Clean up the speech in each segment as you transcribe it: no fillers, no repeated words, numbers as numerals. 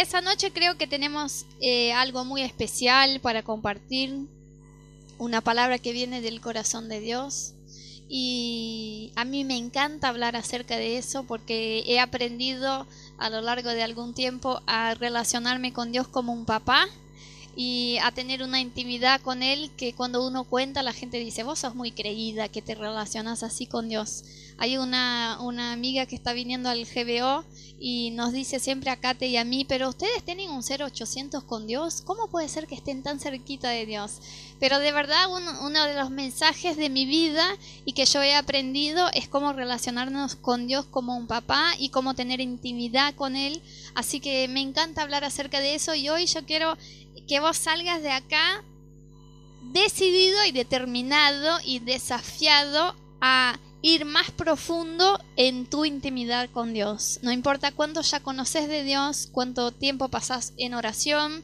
esa noche creo que tenemos algo muy especial para compartir, una palabra que viene del corazón de Dios. Y a mí me encanta hablar acerca de eso porque he aprendido a lo largo de algún tiempo a relacionarme con Dios como un papá y a tener una intimidad con Él que cuando uno cuenta la gente dice, vos sos muy creída que te relacionas así con Dios. Hay una amiga que está viniendo al GBO y nos dice siempre a Kate y a mí, pero ustedes tienen un 0800 con Dios, ¿cómo puede ser que estén tan cerquita de Dios? Pero de verdad uno de los mensajes de mi vida y que yo he aprendido es cómo relacionarnos con Dios como un papá y cómo tener intimidad con Él. Así que me encanta hablar acerca de eso y hoy yo quiero que vos salgas de acá decidido y determinado y desafiado a ir más profundo en tu intimidad con Dios. No importa cuánto ya conoces de Dios, cuánto tiempo pasás en oración,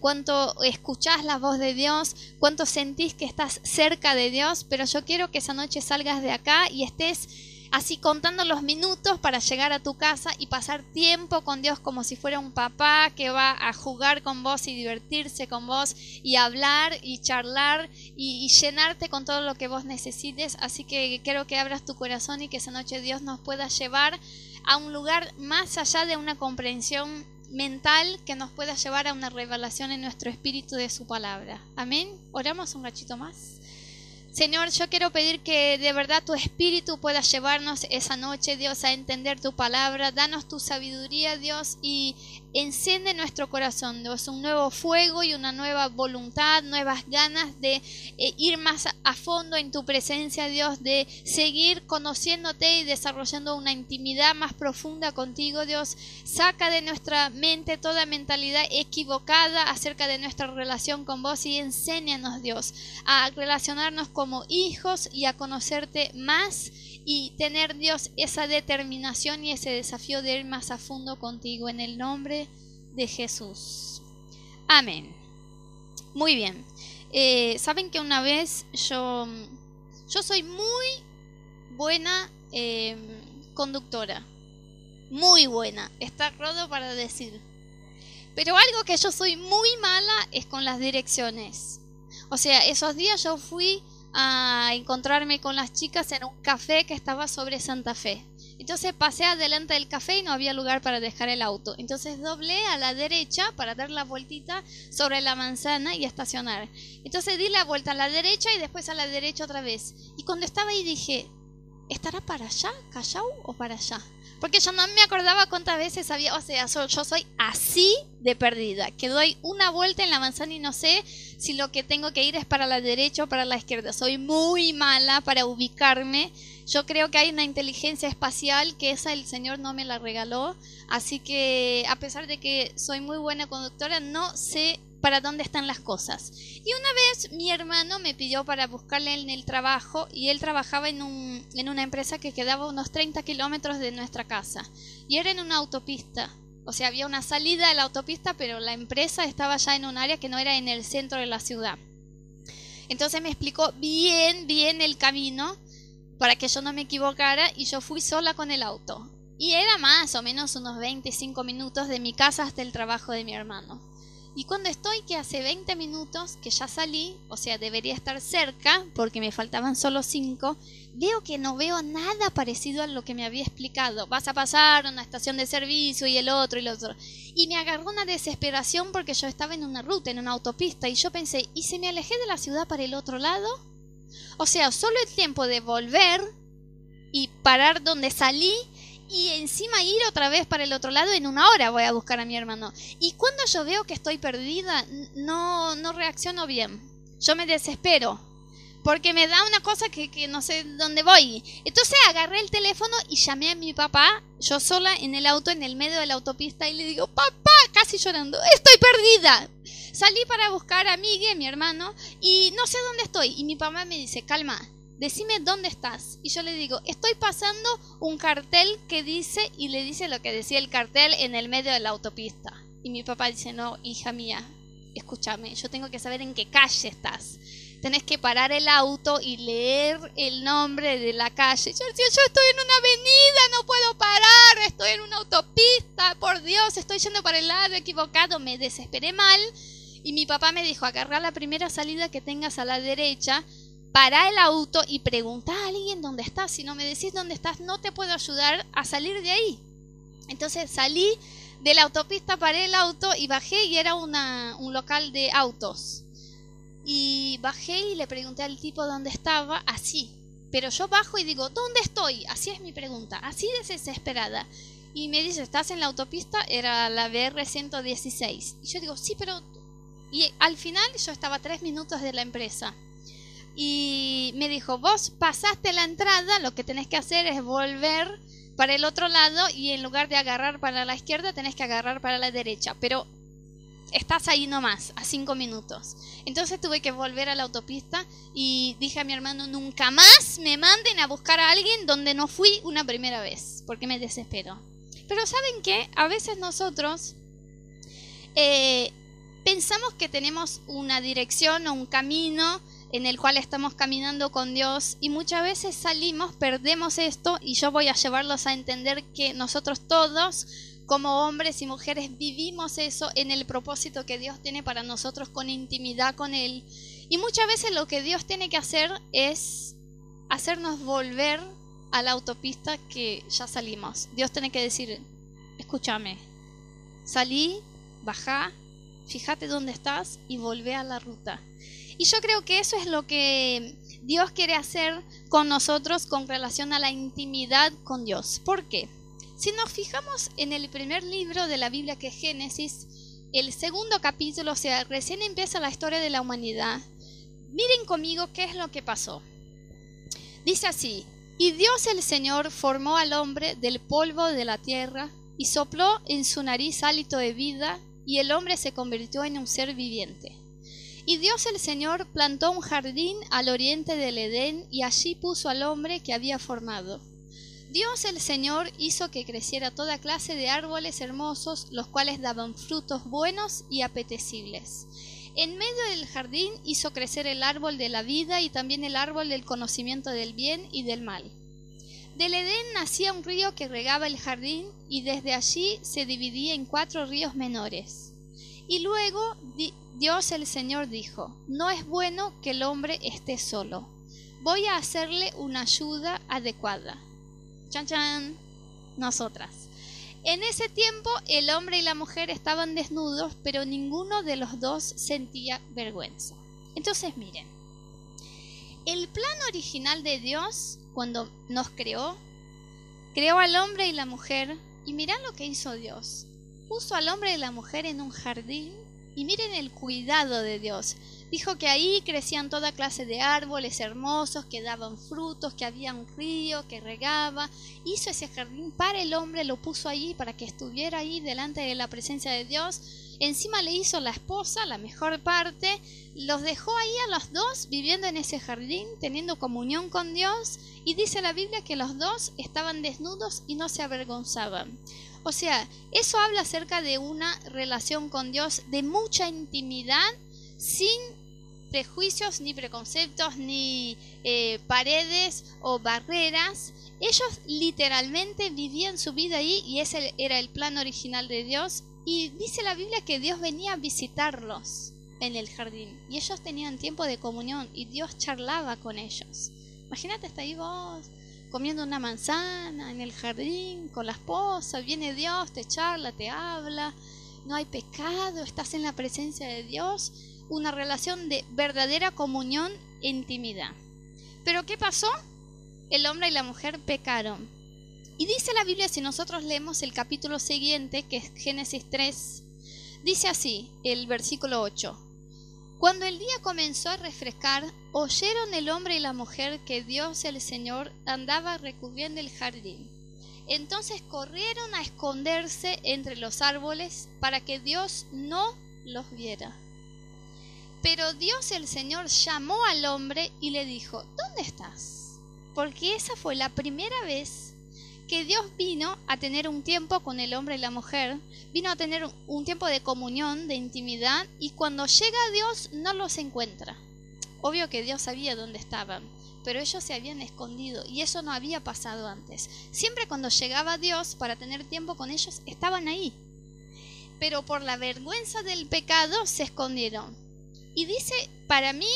cuánto escuchás la voz de Dios, cuánto sentís que estás cerca de Dios, pero yo quiero que esa noche salgas de acá y estés así contando los minutos para llegar a tu casa y pasar tiempo con Dios como si fuera un papá que va a jugar con vos y divertirse con vos y hablar y charlar y llenarte con todo lo que vos necesites. Así que quiero que abras tu corazón y que esa noche Dios nos pueda llevar a un lugar más allá de una comprensión mental, que nos pueda llevar a una revelación en nuestro espíritu de su palabra. Amén. Oramos un ratito más. Señor, yo quiero pedir que de verdad tu Espíritu pueda llevarnos esa noche, Dios, a entender tu palabra. Danos tu sabiduría, Dios, y enciende nuestro corazón, Dios, un nuevo fuego y una nueva voluntad, nuevas ganas de ir más a fondo en tu presencia, Dios, de seguir conociéndote y desarrollando una intimidad más profunda contigo, Dios. Saca de nuestra mente toda mentalidad equivocada acerca de nuestra relación con vos y enséñanos, Dios, a relacionarnos con como hijos y a conocerte más y tener, Dios, esa determinación y ese desafío de ir más a fondo contigo en el nombre de Jesús. Amén. Muy bien. Saben que una vez yo soy muy buena conductora. Muy buena. Está Rodo para decir. Pero algo que yo soy muy mala es con las direcciones. O sea, esos días yo fui a encontrarme con las chicas en un café que estaba sobre Santa Fe. Entonces pasé adelante del café y no había lugar para dejar el auto. Entonces doblé a la derecha para dar la vueltita sobre la manzana y estacionar. Entonces di la vuelta a la derecha y después a la derecha otra vez. Y cuando estaba ahí dije, ¿estará para allá, Callao, o para allá? Porque yo no me acordaba cuántas veces había, o sea, yo soy así de perdida, que doy una vuelta en la manzana y no sé si lo que tengo que ir es para la derecha o para la izquierda. Soy muy mala para ubicarme. Yo creo que hay una inteligencia espacial que esa el Señor no me la regaló. Así que a pesar de que soy muy buena conductora, no sé para dónde están las cosas. Y una vez mi hermano me pidió para buscarle en el trabajo y él trabajaba en una empresa que quedaba unos 30 kilómetros de nuestra casa y era en una autopista. O sea, había una salida de la autopista, pero la empresa estaba ya en un área que no era en el centro de la ciudad. Entonces me explicó bien el camino para que yo no me equivocara y yo fui sola con el auto. Y era más o menos unos 25 minutos de mi casa hasta el trabajo de mi hermano. Y cuando estoy, que hace 20 minutos que ya salí, o sea, debería estar cerca, porque me faltaban solo 5, veo que no veo nada parecido a lo que me había explicado. Vas a pasar una estación de servicio y el otro y el otro. Y me agarró una desesperación porque yo estaba en una ruta, en una autopista, y yo pensé, ¿y si me alejé de la ciudad para el otro lado? O sea, solo el tiempo de volver y parar donde salí, y encima ir otra vez para el otro lado. En una hora voy a buscar a mi hermano. Y cuando yo veo que estoy perdida, no reacciono bien. Yo me desespero porque me da una cosa que no sé dónde voy. Entonces agarré el teléfono y llamé a mi papá, yo sola en el auto, en el medio de la autopista, y le digo, papá, casi llorando, estoy perdida. Salí para buscar a Miguel, mi hermano, y no sé dónde estoy. Y mi papá me dice, calma, decime dónde estás. Y yo le digo, estoy pasando un cartel que dice, y le dice lo que decía el cartel en el medio de la autopista. Y mi papá dice, no, hija mía, escúchame, yo tengo que saber en qué calle estás. tenés que parar el auto y leer el nombre de la calle. Yo estoy en una avenida, no puedo parar, estoy en una autopista, por Dios, estoy yendo para el lado equivocado, me desesperé mal. Y mi papá me dijo, agarrá la primera salida que tengas a la derecha, pará el auto y preguntá a alguien dónde estás. Si no me decís dónde estás, no te puedo ayudar a salir de ahí. Entonces salí de la autopista, paré el auto y bajé, y era un local de autos. Y bajé y le pregunté al tipo dónde estaba, así. Pero yo bajo y digo, ¿dónde estoy? Así es mi pregunta, así desesperada. Y me dice, ¿estás en la autopista? Era la BR-116. Y yo digo, sí, pero... Y al final yo estaba a 3 minutos de la empresa. Y me dijo, vos pasaste la entrada, lo que tenés que hacer es volver para el otro lado, y en lugar de agarrar para la izquierda tenés que agarrar para la derecha, pero estás ahí nomás, a 5 minutos. Entonces tuve que volver a la autopista y dije a mi hermano, nunca más me manden a buscar a alguien donde no fui una primera vez, porque me desespero. Pero ¿saben qué? A veces nosotros pensamos que tenemos una dirección o un camino en el cual estamos caminando con Dios, y muchas veces salimos, perdemos esto, y yo voy a llevarlos a entender que nosotros todos, como hombres y mujeres, vivimos eso en el propósito que Dios tiene para nosotros, con intimidad con Él. Y muchas veces lo que Dios tiene que hacer es hacernos volver a la autopista que ya salimos. Dios tiene que decir, escúchame, salí, bajá, fíjate dónde estás y volvé a la ruta. Y yo creo que eso es lo que Dios quiere hacer con nosotros con relación a la intimidad con Dios. ¿Por qué? Si nos fijamos en el primer libro de la Biblia, que es Génesis, el segundo capítulo, o sea, recién empieza la historia de la humanidad. Miren conmigo qué es lo que pasó. Dice así, y Dios el Señor formó al hombre del polvo de la tierra y sopló en su nariz hálito de vida, y el hombre se convirtió en un ser viviente. Y Dios el Señor plantó un jardín al oriente del Edén, y allí puso al hombre que había formado. Dios el Señor hizo que creciera toda clase de árboles hermosos, los cuales daban frutos buenos y apetecibles. En medio del jardín hizo crecer el árbol de la vida y también el árbol del conocimiento del bien y del mal. Del Edén nacía un río que regaba el jardín, y desde allí se dividía en 4 ríos menores. Y luego Dios el Señor dijo, no es bueno que el hombre esté solo, voy a hacerle una ayuda adecuada. Chan chan, nosotras. En ese tiempo el hombre y la mujer estaban desnudos, pero ninguno de los dos sentía vergüenza. Entonces miren, el plan original de Dios cuando nos creó, creó al hombre y la mujer, y mirá lo que hizo Dios. Puso al hombre y la mujer en un jardín. Y miren el cuidado de Dios. Dijo que ahí crecían toda clase de árboles hermosos, que daban frutos, que había un río que regaba. Hizo ese jardín para el hombre, lo puso allí para que estuviera ahí delante de la presencia de Dios. Encima le hizo la esposa, la mejor parte. Los dejó ahí a los dos viviendo en ese jardín, teniendo comunión con Dios. Y dice la Biblia que los dos estaban desnudos y no se avergonzaban. O sea, eso habla acerca de una relación con Dios de mucha intimidad, sin prejuicios, ni preconceptos, ni paredes o barreras. Ellos literalmente vivían su vida ahí, y ese era el plan original de Dios. Y dice la Biblia que Dios venía a visitarlos en el jardín, y ellos tenían tiempo de comunión, y Dios charlaba con ellos. Imagínate, hasta ahí vos, comiendo una manzana en el jardín con la esposa, viene Dios, te charla, te habla, no hay pecado, estás en la presencia de Dios, una relación de verdadera comunión e intimidad. Pero ¿qué pasó? El hombre y la mujer pecaron. Y dice la Biblia, si nosotros leemos el capítulo siguiente, que es Génesis 3, dice así, el versículo 8. Cuando el día comenzó a refrescar, oyeron el hombre y la mujer que Dios el Señor andaba recorriendo el jardín. Entonces corrieron a esconderse entre los árboles para que Dios no los viera. Pero Dios el Señor llamó al hombre y le dijo, ¿dónde estás? Porque esa fue la primera vez que Dios vino a tener un tiempo con el hombre y la mujer, vino a tener un tiempo de comunión, de intimidad, y cuando llega Dios no los encuentra. Obvio que Dios sabía dónde estaban, pero ellos se habían escondido y eso no había pasado antes. Siempre cuando llegaba Dios para tener tiempo con ellos, estaban ahí. Pero por la vergüenza del pecado se escondieron. Y dice, para mí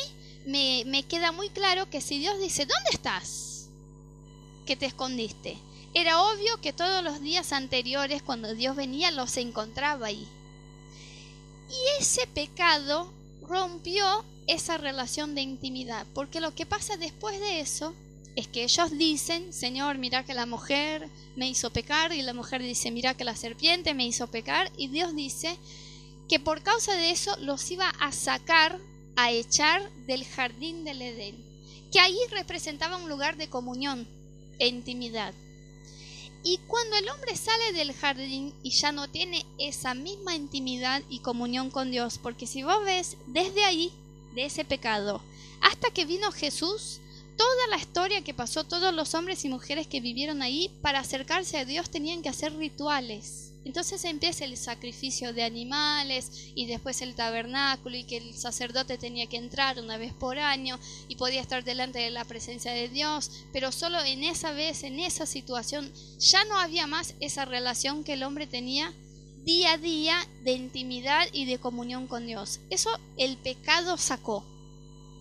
me queda muy claro que si Dios dice, ¿dónde estás? Que te escondiste. Era obvio que todos los días anteriores cuando Dios venía los encontraba ahí. Y ese pecado rompió esa relación de intimidad, porque lo que pasa después de eso es que ellos dicen, Señor, mira que la mujer me hizo pecar, y la mujer dice, mira que la serpiente me hizo pecar, y Dios dice que por causa de eso los iba a sacar, a echar del jardín del Edén, que ahí representaba un lugar de comunión e intimidad. Y cuando el hombre sale del jardín y ya no tiene esa misma intimidad y comunión con Dios, porque si vos ves desde ahí, de ese pecado, hasta que vino Jesús, toda la historia que pasó, todos los hombres y mujeres que vivieron ahí, para acercarse a Dios tenían que hacer rituales. Entonces empieza el sacrificio de animales y después el tabernáculo, y que el sacerdote tenía que entrar una vez por año y podía estar delante de la presencia de Dios, pero solo en esa vez, en esa situación, ya no había más esa relación que el hombre tenía día a día de intimidad y de comunión con Dios. Eso el pecado sacó.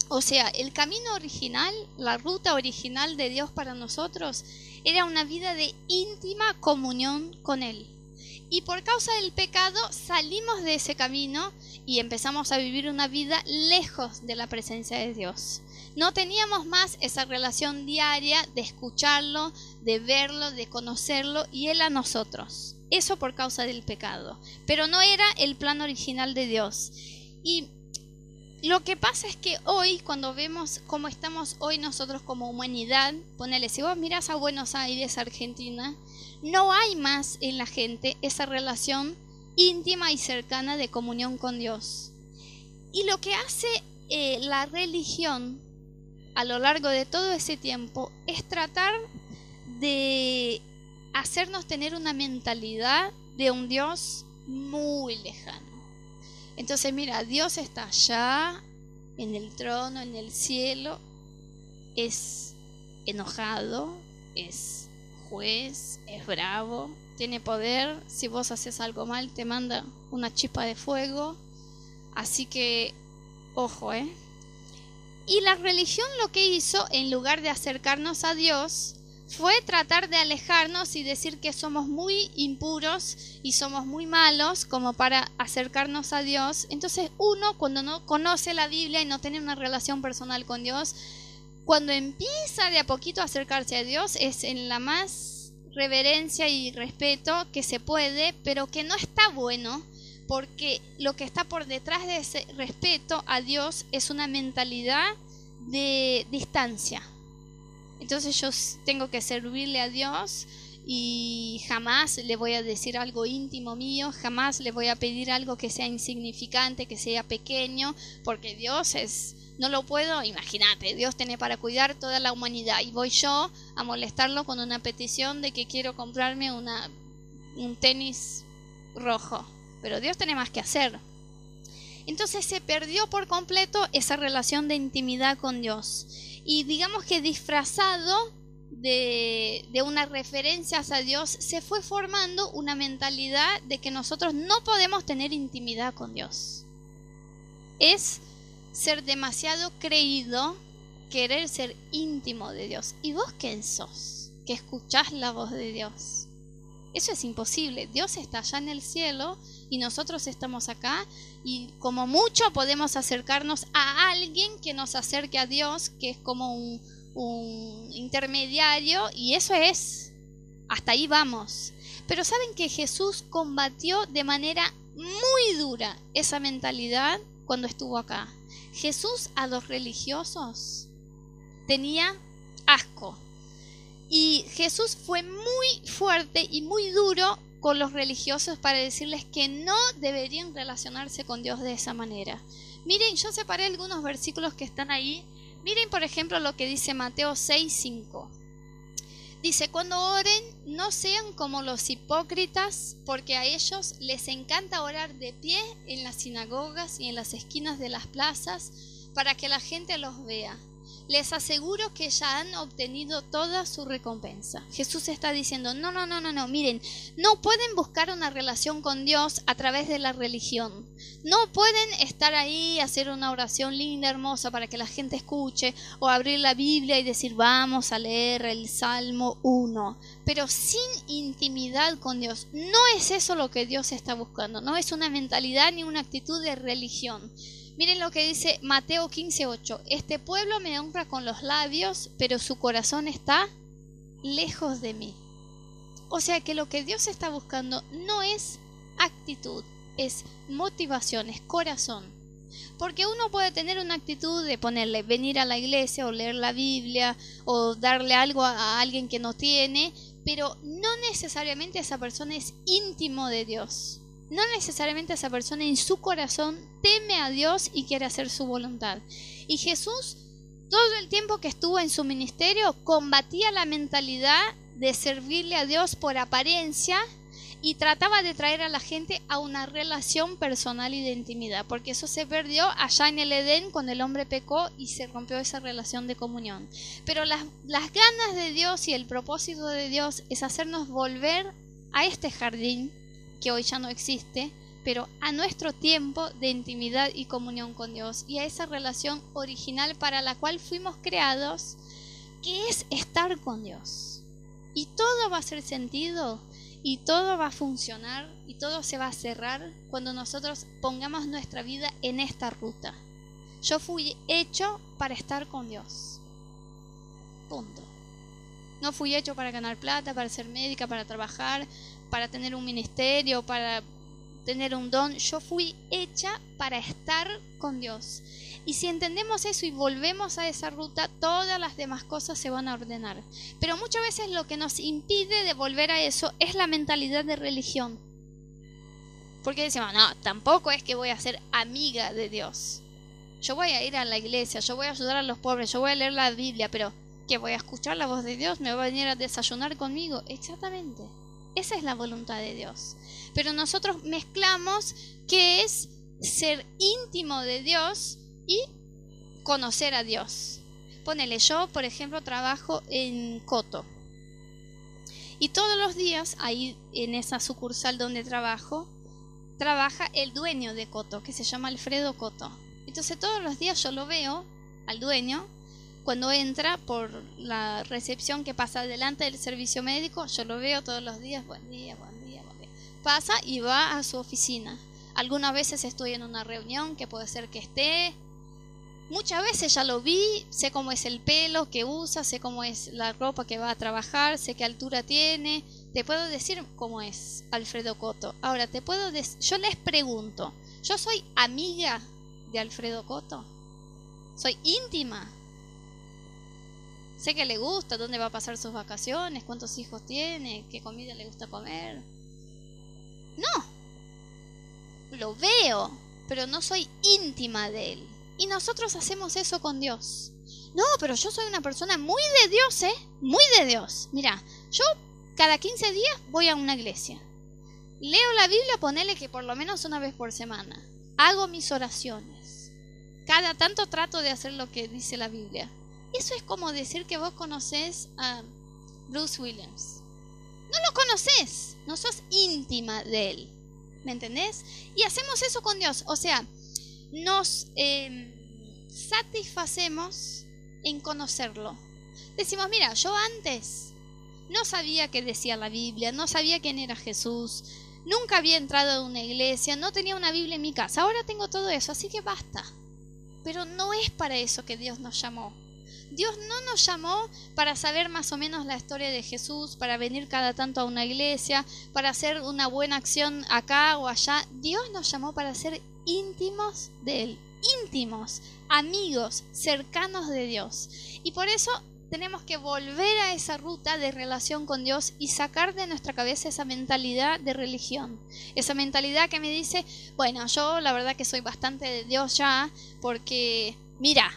O sea, el camino original, la ruta original de Dios para nosotros era una vida de íntima comunión con Él. Y por causa del pecado salimos de ese camino y empezamos a vivir una vida lejos de la presencia de Dios. No teníamos más esa relación diaria de escucharlo, de verlo, de conocerlo y Él a nosotros. Eso por causa del pecado, pero no era el plan original de Dios. Y lo que pasa es que hoy, cuando vemos cómo estamos hoy nosotros como humanidad, ponele, si vos mirás a Buenos Aires, Argentina, no hay más en la gente esa relación íntima y cercana de comunión con Dios. Y lo que hace la religión a lo largo de todo ese tiempo es tratar de hacernos tener una mentalidad de un Dios muy lejano. Entonces, mira, Dios está allá, en el trono, en el cielo, es enojado, es juez, es bravo, tiene poder, si vos haces algo mal te manda una chispa de fuego, así que, ojo, ¿eh? Y la religión lo que hizo, en lugar de acercarnos a Dios, fue tratar de alejarnos y decir que somos muy impuros y somos muy malos como para acercarnos a Dios. Entonces uno, cuando no conoce la Biblia y no tiene una relación personal con Dios, cuando empieza de a poquito a acercarse a Dios es en la más reverencia y respeto que se puede, pero que no está bueno, porque lo que está por detrás de ese respeto a Dios es una mentalidad de distancia. Entonces yo tengo que servirle a Dios y jamás le voy a decir algo íntimo mío, jamás le voy a pedir algo que sea insignificante, que sea pequeño, porque Dios es, no lo puedo, imagínate, Dios tiene para cuidar toda la humanidad y voy yo a molestarlo con una petición de que quiero comprarme un tenis rojo, pero Dios tiene más que hacer. Entonces se perdió por completo esa relación de intimidad con Dios. Y digamos que disfrazado de unas referencias a Dios, se fue formando una mentalidad de que nosotros no podemos tener intimidad con Dios. Es ser demasiado creído, querer ser íntimo de Dios. ¿Y vos quién sos? Que escuchás la voz de Dios. Eso es imposible. Dios está allá en el cielo y nosotros estamos acá, y como mucho podemos acercarnos a alguien que nos acerque a Dios, que es como un intermediario, y eso es, hasta ahí vamos. Pero saben que Jesús combatió de manera muy dura esa mentalidad cuando estuvo acá. Jesús a los religiosos tenía asco, y Jesús fue muy fuerte y muy duro con los religiosos para decirles que no deberían relacionarse con Dios de esa manera. Miren, yo separé algunos versículos que están ahí. Miren, por ejemplo, lo que dice Mateo 6:5. Dice, cuando oren, no sean como los hipócritas, porque a ellos les encanta orar de pie en las sinagogas y en las esquinas de las plazas para que la gente los vea. Les aseguro que ya han obtenido toda su recompensa. Jesús está diciendo, no, miren, no pueden buscar una relación con Dios a través de la religión. No pueden estar ahí, hacer una oración linda, hermosa, para que la gente escuche, o abrir la Biblia y decir, vamos a leer el Salmo 1. Pero sin intimidad con Dios. No es eso lo que Dios está buscando. No es una mentalidad ni una actitud de religión. Miren lo que dice Mateo 15:8. Este pueblo me honra con los labios, pero su corazón está lejos de mí. O sea que lo que Dios está buscando no es actitud, es motivación, es corazón. Porque uno puede tener una actitud de ponerle venir a la iglesia o leer la Biblia o darle algo a alguien que no tiene, pero no necesariamente esa persona es íntimo de Dios. No necesariamente esa persona en su corazón teme a Dios y quiere hacer su voluntad. Y Jesús, todo el tiempo que estuvo en su ministerio, combatía la mentalidad de servirle a Dios por apariencia y trataba de traer a la gente a una relación personal y de intimidad, porque eso se perdió allá en el Edén cuando el hombre pecó y se rompió esa relación de comunión. Pero las ganas de Dios y el propósito de Dios es hacernos volver a este jardín que hoy ya no existe, pero a nuestro tiempo de intimidad y comunión con Dios y a esa relación original para la cual fuimos creados, que es estar con Dios. Y todo va a hacer sentido y todo va a funcionar y todo se va a cerrar cuando nosotros pongamos nuestra vida en esta ruta. Yo fui hecho para estar con Dios. Punto. No fui hecho para ganar plata, para ser médica, para trabajar, para tener un ministerio, para tener un don. Yo fui hecha para estar con Dios. Y si entendemos eso y volvemos a esa ruta, todas las demás cosas se van a ordenar. Pero muchas veces lo que nos impide de volver a eso es la mentalidad de religión. Porque decimos, no, tampoco es que voy a ser amiga de Dios. Yo voy a ir a la iglesia, yo voy a ayudar a los pobres, yo voy a leer la Biblia, pero que voy a escuchar la voz de Dios, me va a venir a desayunar conmigo. Exactamente. Esa es la voluntad de Dios. Pero nosotros mezclamos qué es ser íntimo de Dios y conocer a Dios. Ponele, yo, por ejemplo, trabajo en Coto. Y todos los días, ahí en esa sucursal donde trabajo, trabaja el dueño de Coto, que se llama Alfredo Coto. Entonces todos los días yo lo veo, al dueño, cuando entra por la recepción que pasa delante del servicio médico, yo lo veo todos los días, buen día. Pasa y va a su oficina. Algunas veces estoy en una reunión que puede ser que esté. Muchas veces ya lo vi, sé cómo es el pelo que usa, sé cómo es la ropa que va a trabajar, sé qué altura tiene. Te puedo decir cómo es Alfredo Coto. Ahora, yo les pregunto, ¿yo soy amiga de Alfredo Coto? ¿Soy íntima? Sé que le gusta, dónde va a pasar sus vacaciones, cuántos hijos tiene, qué comida le gusta comer. No, lo veo, pero no soy íntima de él. Y nosotros hacemos eso con Dios. No, pero yo soy una persona muy de Dios, muy de Dios. Mira, yo cada 15 días voy a una iglesia. Leo la Biblia, ponele que por lo menos una vez por semana. Hago mis oraciones. Cada tanto trato de hacer lo que dice la Biblia. Eso es como decir que vos conocés a Bruce Williams. No lo conocés, no sos íntima de él. ¿Me entendés? Y hacemos eso con Dios. O sea, nos satisfacemos en conocerlo. Decimos, mira, yo antes no sabía qué decía la Biblia, no sabía quién era Jesús, nunca había entrado a una iglesia, no tenía una Biblia en mi casa. Ahora tengo todo eso, así que basta. Pero no es para eso que Dios nos llamó. Dios no nos llamó para saber más o menos la historia de Jesús, para venir cada tanto a una iglesia, para hacer una buena acción acá o allá. Dios nos llamó para ser íntimos de Él, íntimos, amigos, cercanos de Dios. Y por eso tenemos que volver a esa ruta de relación con Dios y sacar de nuestra cabeza esa mentalidad de religión. Esa mentalidad que me dice, bueno, yo la verdad que soy bastante de Dios ya, porque mira,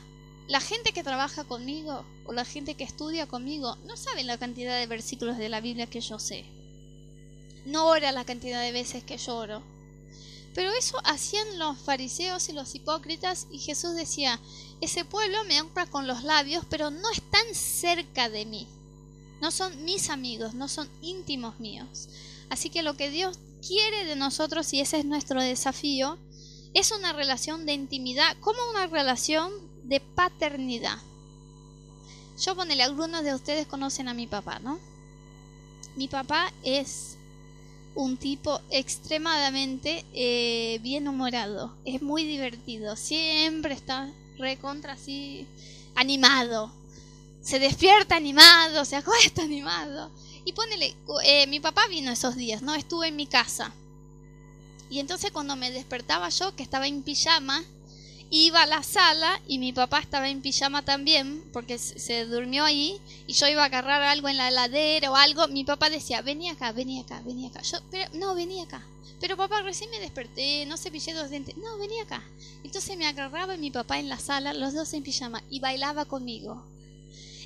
la gente que trabaja conmigo o la gente que estudia conmigo no sabe la cantidad de versículos de la Biblia que yo sé. No ora la cantidad de veces que yo oro. Pero eso hacían los fariseos y los hipócritas, y Jesús decía: ese pueblo me honra con los labios, pero no están cerca de mí. No son mis amigos, no son íntimos míos. Así que lo que Dios quiere de nosotros, y ese es nuestro desafío, es una relación de intimidad, como una relación de paternidad. Yo, ponele, algunos de ustedes conocen a mi papá, ¿no? Mi papá es un tipo extremadamente bien humorado, es muy divertido, siempre está recontra así animado, se despierta animado, se acuesta animado. Y ponele, mi papá vino esos días, ¿no? Estuve en mi casa. Y entonces cuando me despertaba yo, que estaba en pijama, iba a la sala y mi papá estaba en pijama también, porque se durmió ahí, y yo iba a agarrar algo en la heladera o algo. Mi papá decía: vení acá, vení acá, vení acá. Yo, pero no, vení acá. Pero papá, recién me desperté, no cepillé los dientes. No, vení acá. Entonces me agarraba mi papá en la sala, los dos en pijama, y bailaba conmigo.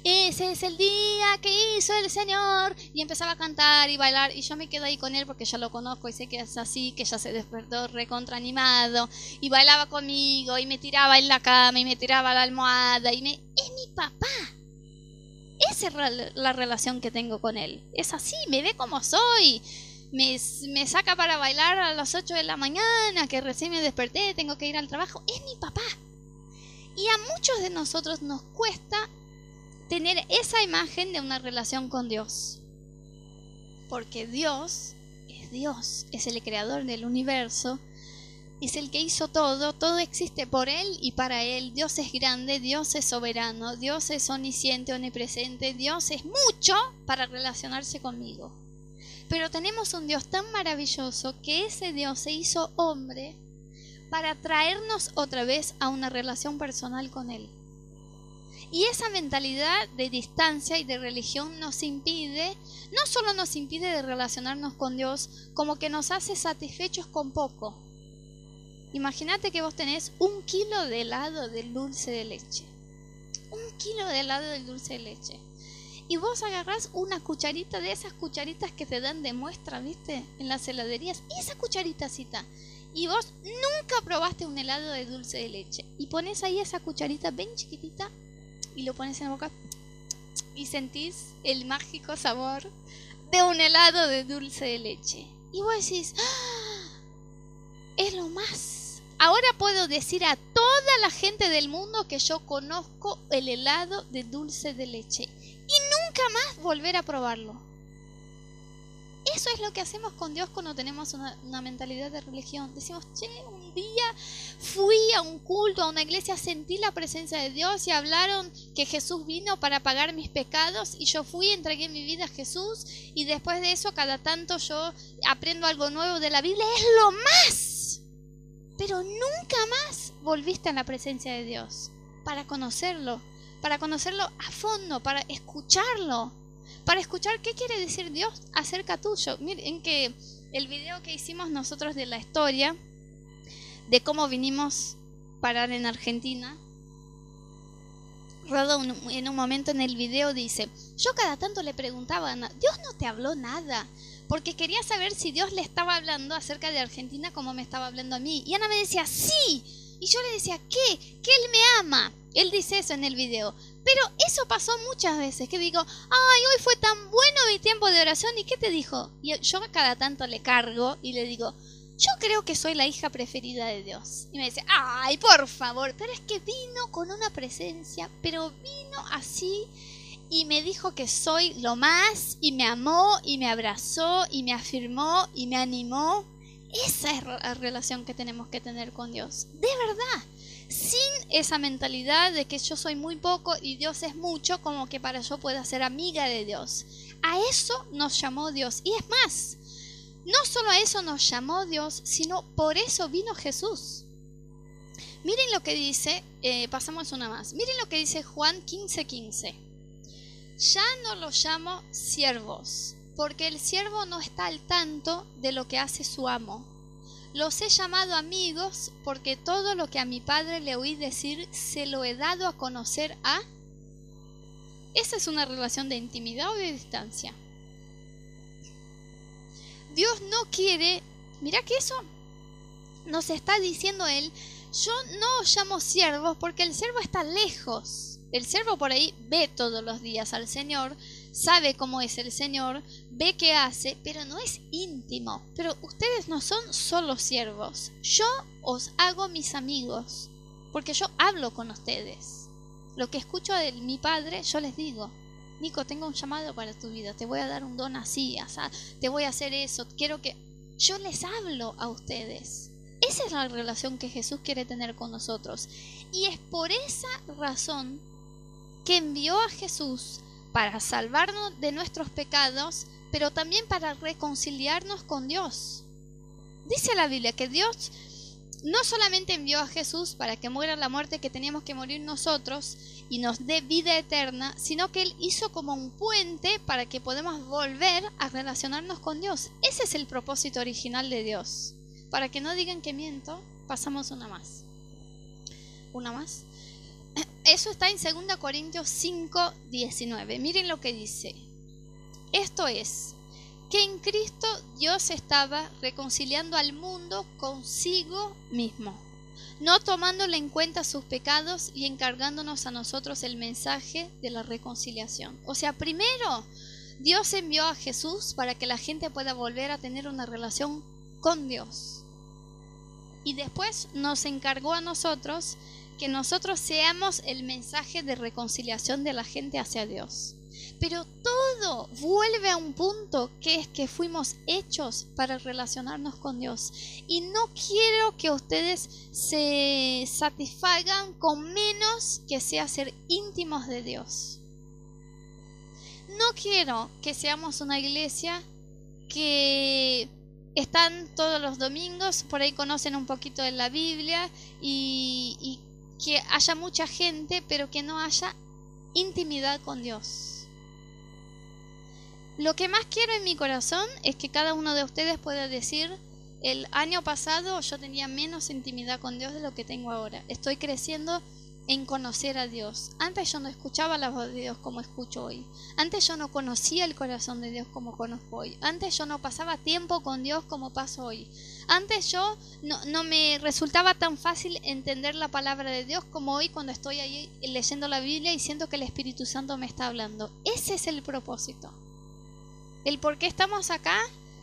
Ese es el día que hizo el Señor. Y empezaba a cantar y bailar. Y yo me quedé ahí con él porque ya lo conozco y sé que es así, que ya se despertó recontraanimado. Y bailaba conmigo y me tiraba en la cama y me tiraba a la almohada. ¡Es mi papá! Esa es la relación que tengo con él. Es así, me ve como soy. Me saca para bailar a las 8 de la mañana, que recién me desperté, tengo que ir al trabajo. ¡Es mi papá! Y a muchos de nosotros nos cuesta tener esa imagen de una relación con Dios, porque Dios es el creador del universo, es el que hizo todo, todo existe por Él y para Él. Dios es grande, Dios es soberano, Dios es omnisciente, omnipresente, Dios es mucho para relacionarse conmigo. Pero tenemos un Dios tan maravilloso que ese Dios se hizo hombre para traernos otra vez a una relación personal con Él. Y esa mentalidad de distancia y de religión nos impide, no solo nos impide de relacionarnos con Dios, como que nos hace satisfechos con poco. Imagínate que vos tenés 1 kilo de helado del dulce de leche. 1 kilo de helado del dulce de leche. Y vos agarrás una cucharita de esas cucharitas que te dan de muestra, ¿viste? En las heladerías. Esa cucharitacita. Y vos nunca probaste un helado de dulce de leche. Y pones ahí esa cucharita bien chiquitita y lo pones en la boca y sentís el mágico sabor de un helado de dulce de leche. Y vos decís: ¡ah! Es lo más. Ahora puedo decir a toda la gente del mundo que yo conozco el helado de dulce de leche. Y nunca más volver a probarlo. Eso es lo que hacemos con Dios cuando tenemos una mentalidad de religión. Decimos: che, un día fui a un culto, a una iglesia, sentí la presencia de Dios y hablaron que Jesús vino para pagar mis pecados, y yo fui, entregué mi vida a Jesús, y después de eso cada tanto yo aprendo algo nuevo de la Biblia. ¡Es lo más! Pero nunca más volviste a la presencia de Dios para conocerlo a fondo, para escucharlo. Para escuchar qué quiere decir Dios acerca tuyo. Miren que el video que hicimos nosotros de la historia, de cómo vinimos a parar en Argentina, Rodo en un momento en el video dice: yo cada tanto le preguntaba a Ana, ¿Dios no te habló nada? Porque quería saber si Dios le estaba hablando acerca de Argentina como me estaba hablando a mí. Y Ana me decía: ¡sí! Y yo le decía: ¿qué? Que Él me ama. Él dice eso en el video. Pero eso pasó muchas veces, que digo: ay, hoy fue tan bueno mi tiempo de oración, ¿y qué te dijo? Y yo cada tanto le cargo y le digo: yo creo que soy la hija preferida de Dios. Y me dice: ay, por favor, pero es que vino con una presencia, pero vino así y me dijo que soy lo más, y me amó, y me abrazó, y me afirmó, y me animó. Esa es la relación que tenemos que tener con Dios, de verdad. Sin esa mentalidad de que yo soy muy poco y Dios es mucho, como que para yo pueda ser amiga de Dios. A eso nos llamó Dios. Y es más, no solo a eso nos llamó Dios, sino por eso vino Jesús. Miren lo que dice, pasamos una más. Miren lo que dice Juan 15:15. Ya no los llamo siervos, porque el siervo no está al tanto de lo que hace su amo. Los he llamado amigos, porque todo lo que a mi padre le oí decir, se lo he dado a conocer a... Esa es una relación de intimidad o de distancia. Dios no quiere... Mirá que eso nos está diciendo él, yo no os llamo siervos porque el siervo está lejos. El siervo por ahí ve todos los días al Señor, sabe cómo es el Señor, ve qué hace, pero no es íntimo. Pero ustedes no son solo siervos. Yo os hago mis amigos porque yo hablo con ustedes. Lo que escucho de mi Padre yo les digo. Nico, tengo un llamado para tu vida, te voy a dar un don así, o sea, te voy a hacer eso, quiero que... Yo les hablo a ustedes. Esa es la relación que Jesús quiere tener con nosotros. Y es por esa razón que envió a Jesús para salvarnos de nuestros pecados, pero también para reconciliarnos con Dios. Dice la Biblia que Dios no solamente envió a Jesús para que muera la muerte que teníamos que morir nosotros y nos dé vida eterna, sino que Él hizo como un puente para que podamos volver a relacionarnos con Dios. Ese es el propósito original de Dios. Para que no digan que miento, pasamos una más. ¿Una más? Eso está en 2 Corintios 5:19. Miren lo que dice. Esto es, que en Cristo Dios estaba reconciliando al mundo consigo mismo, no tomándole en cuenta sus pecados y encargándonos a nosotros el mensaje de la reconciliación. O sea, primero Dios envió a Jesús para que la gente pueda volver a tener una relación con Dios. Y después nos encargó a nosotros que nosotros seamos el mensaje de reconciliación de la gente hacia Dios. Pero todo vuelve a un punto que es que fuimos hechos para relacionarnos con Dios. Y no quiero que ustedes se satisfagan con menos que sea ser íntimos de Dios. No quiero que seamos una iglesia que están todos los domingos, por ahí conocen un poquito de la Biblia y que haya mucha gente, pero que no haya intimidad con Dios. Lo que más quiero en mi corazón es que cada uno de ustedes pueda decir, el año pasado yo tenía menos intimidad con Dios de lo que tengo ahora. Estoy creciendo en conocer a Dios. Antes yo no escuchaba la voz de Dios como escucho hoy. Antes yo no conocía el corazón de Dios como conozco hoy. Antes yo no pasaba tiempo con Dios como paso hoy. Antes yo no me resultaba tan fácil entender la palabra de Dios como hoy cuando estoy ahí leyendo la Biblia y siento que el Espíritu Santo me está hablando. Ese es el propósito. El por qué estamos acá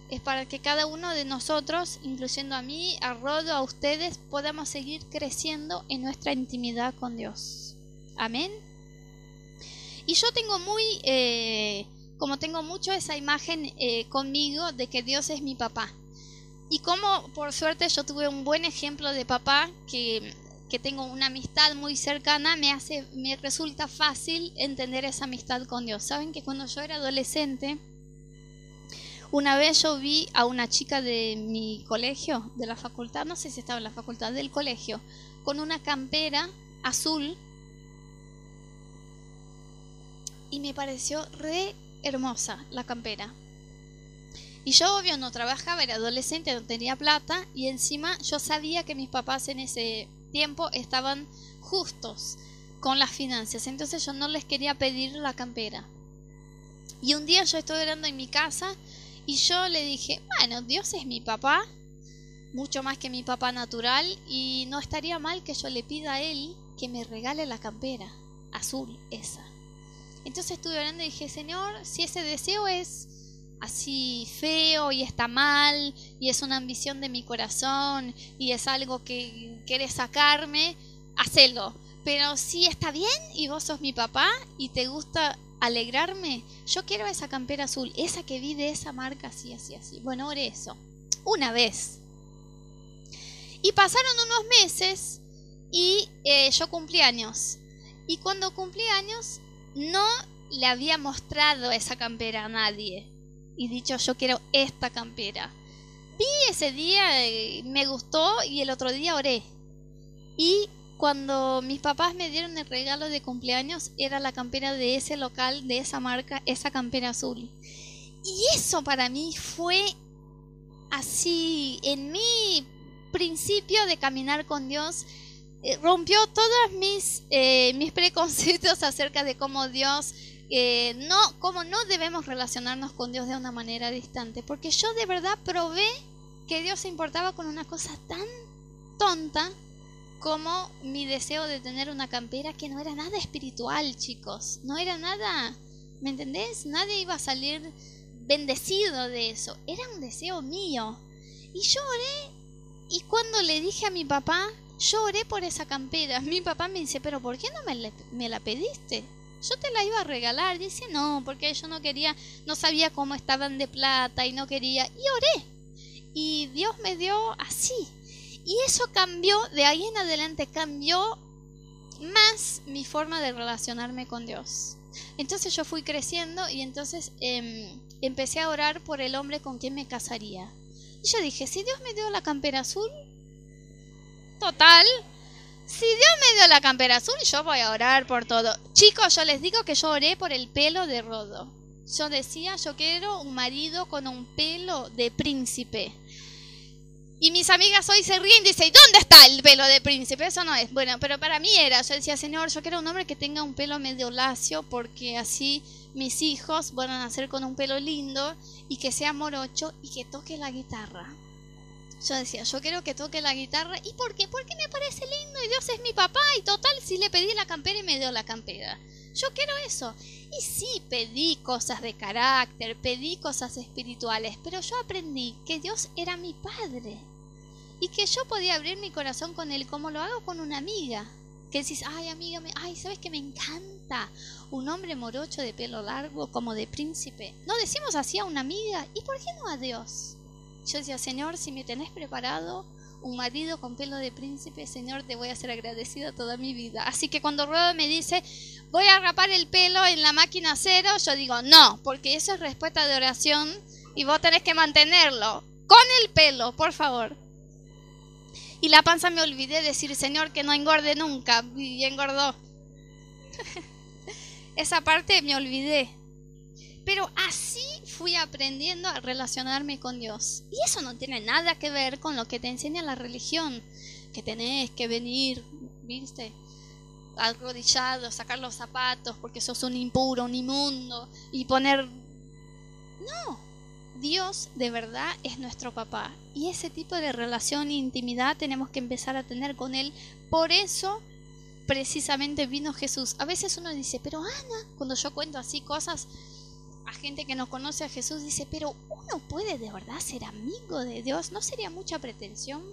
es para que cada uno de nosotros, incluyendo a mí, a Rodo, a ustedes, podamos seguir creciendo en nuestra intimidad con Dios. Amén. Y yo tengo como tengo mucho esa imagen conmigo de que Dios es mi papá. Y como por suerte yo tuve un buen ejemplo de papá, que tengo una amistad muy cercana, me resulta fácil entender esa amistad con Dios. Saben que cuando yo era adolescente, una vez yo vi a una chica de mi colegio, de la facultad, no sé si estaba en la facultad, del colegio, con una campera azul y me pareció re hermosa la campera. Y yo obvio no trabajaba, era adolescente, no tenía plata y encima yo sabía que mis papás en ese tiempo estaban justos con las finanzas, entonces yo no les quería pedir la campera. Y un día yo estoy orando en mi casa y yo le dije, bueno, Dios es mi papá, mucho más que mi papá natural, y no estaría mal que yo le pida a Él que me regale la campera azul esa. Entonces estuve orando y dije, Señor, si ese deseo es así feo y está mal, y es una ambición de mi corazón, y es algo que querés sacarme, hacelo. Pero si está bien y vos sos mi papá y te gusta alegrarme, yo quiero esa campera azul, esa que vi de esa marca, así, así, así. Bueno, oré eso una vez. Y pasaron unos meses y yo cumplí años. Y cuando cumplí años no le había mostrado esa campera a nadie. Y dicho, yo quiero esta campera. Vi ese día, me gustó y el otro día oré. Y cuando mis papás me dieron el regalo de cumpleaños, era la campera de ese local, de esa marca, esa campera azul. Y eso para mí fue así, en mi principio de caminar con Dios, rompió todos mis preconceptos acerca de cómo Dios, cómo no debemos relacionarnos con Dios de una manera distante. Porque yo de verdad probé que Dios se importaba con una cosa tan tonta como mi deseo de tener una campera que no era nada espiritual, chicos. No era nada, ¿me entendés? Nadie iba a salir bendecido de eso. Era un deseo mío. Y lloré. Y cuando le dije a mi papá, lloré por esa campera. Mi papá me dice, pero ¿por qué no me la pediste? Yo te la iba a regalar. Dice, no, porque yo no quería, no sabía cómo estaban de plata y no quería. Y oré. Y Dios me dio así. Y eso cambió, de ahí en adelante cambió más mi forma de relacionarme con Dios. Entonces yo fui creciendo y entonces empecé a orar por el hombre con quien me casaría. Y yo dije, si Dios me dio la campera azul, total, si Dios me dio la campera azul, yo voy a orar por todo. Chicos, yo les digo que yo oré por el pelo de Rodo. Yo decía, yo quiero un marido con un pelo de príncipe. Y mis amigas hoy se ríen y dicen, ¿dónde está el pelo de príncipe? Eso no es. Bueno, pero para mí era. Yo decía, Señor, yo quiero un hombre que tenga un pelo medio lacio, porque así mis hijos van a nacer con un pelo lindo y que sea morocho y que toque la guitarra. Yo decía, yo quiero que toque la guitarra. ¿Y por qué? Porque me parece lindo y Dios es mi papá. Y total, si le pedí la campera y me dio la campera. Yo quiero eso. Y sí, pedí cosas de carácter, pedí cosas espirituales, pero yo aprendí que Dios era mi padre. Y que yo podía abrir mi corazón con él, como lo hago con una amiga. Que decís, ay amiga, ay, ¿sabes qué? Me encanta un hombre morocho de pelo largo, como de príncipe. No decimos así a una amiga, ¿y por qué no a Dios? Yo decía, Señor, si me tenés preparado un marido con pelo de príncipe, Señor, te voy a ser agradecida toda mi vida. Así que cuando Rodo me dice, voy a rapar el pelo en la máquina cero, yo digo, no, porque eso es respuesta de oración y vos tenés que mantenerlo. Con el pelo, por favor. Y la panza me olvidé decir, Señor, que no engorde nunca. Y engordó. Esa parte me olvidé. Pero así fui aprendiendo a relacionarme con Dios. Y eso no tiene nada que ver con lo que te enseña la religión. Que tenés que venir, ¿viste? Arrodillado, sacar los zapatos porque sos un impuro, un inmundo. Y poner... No. Dios de verdad es nuestro papá. Y ese tipo de relación e intimidad tenemos que empezar a tener con él. Por eso, precisamente vino Jesús. A veces uno dice, pero Ana, cuando yo cuento así cosas a gente que no conoce a Jesús, dice, pero ¿uno puede de verdad ser amigo de Dios? ¿No sería mucha pretensión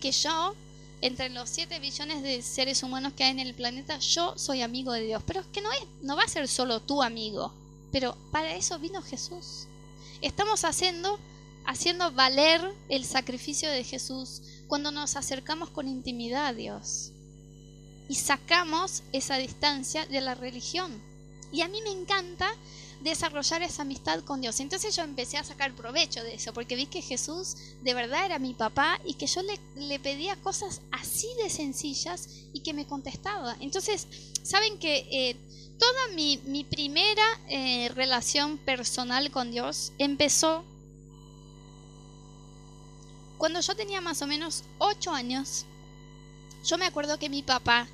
que yo, entre los 7 billones de seres humanos que hay en el planeta, yo soy amigo de Dios? Pero es que no es, no va a ser solo tu amigo. Pero para eso vino Jesús. Estamos haciendo valer el sacrificio de Jesús cuando nos acercamos con intimidad a Dios. Y sacamos esa distancia de la religión. Y a mí me encanta desarrollar esa amistad con Dios. Entonces yo empecé a sacar provecho de eso, porque vi que Jesús de verdad era mi papá y que yo le pedía cosas así de sencillas y que me contestaba. Entonces, saben que toda mi primera relación personal con Dios empezó cuando yo tenía más o menos 8 años. Yo me acuerdo que mi papá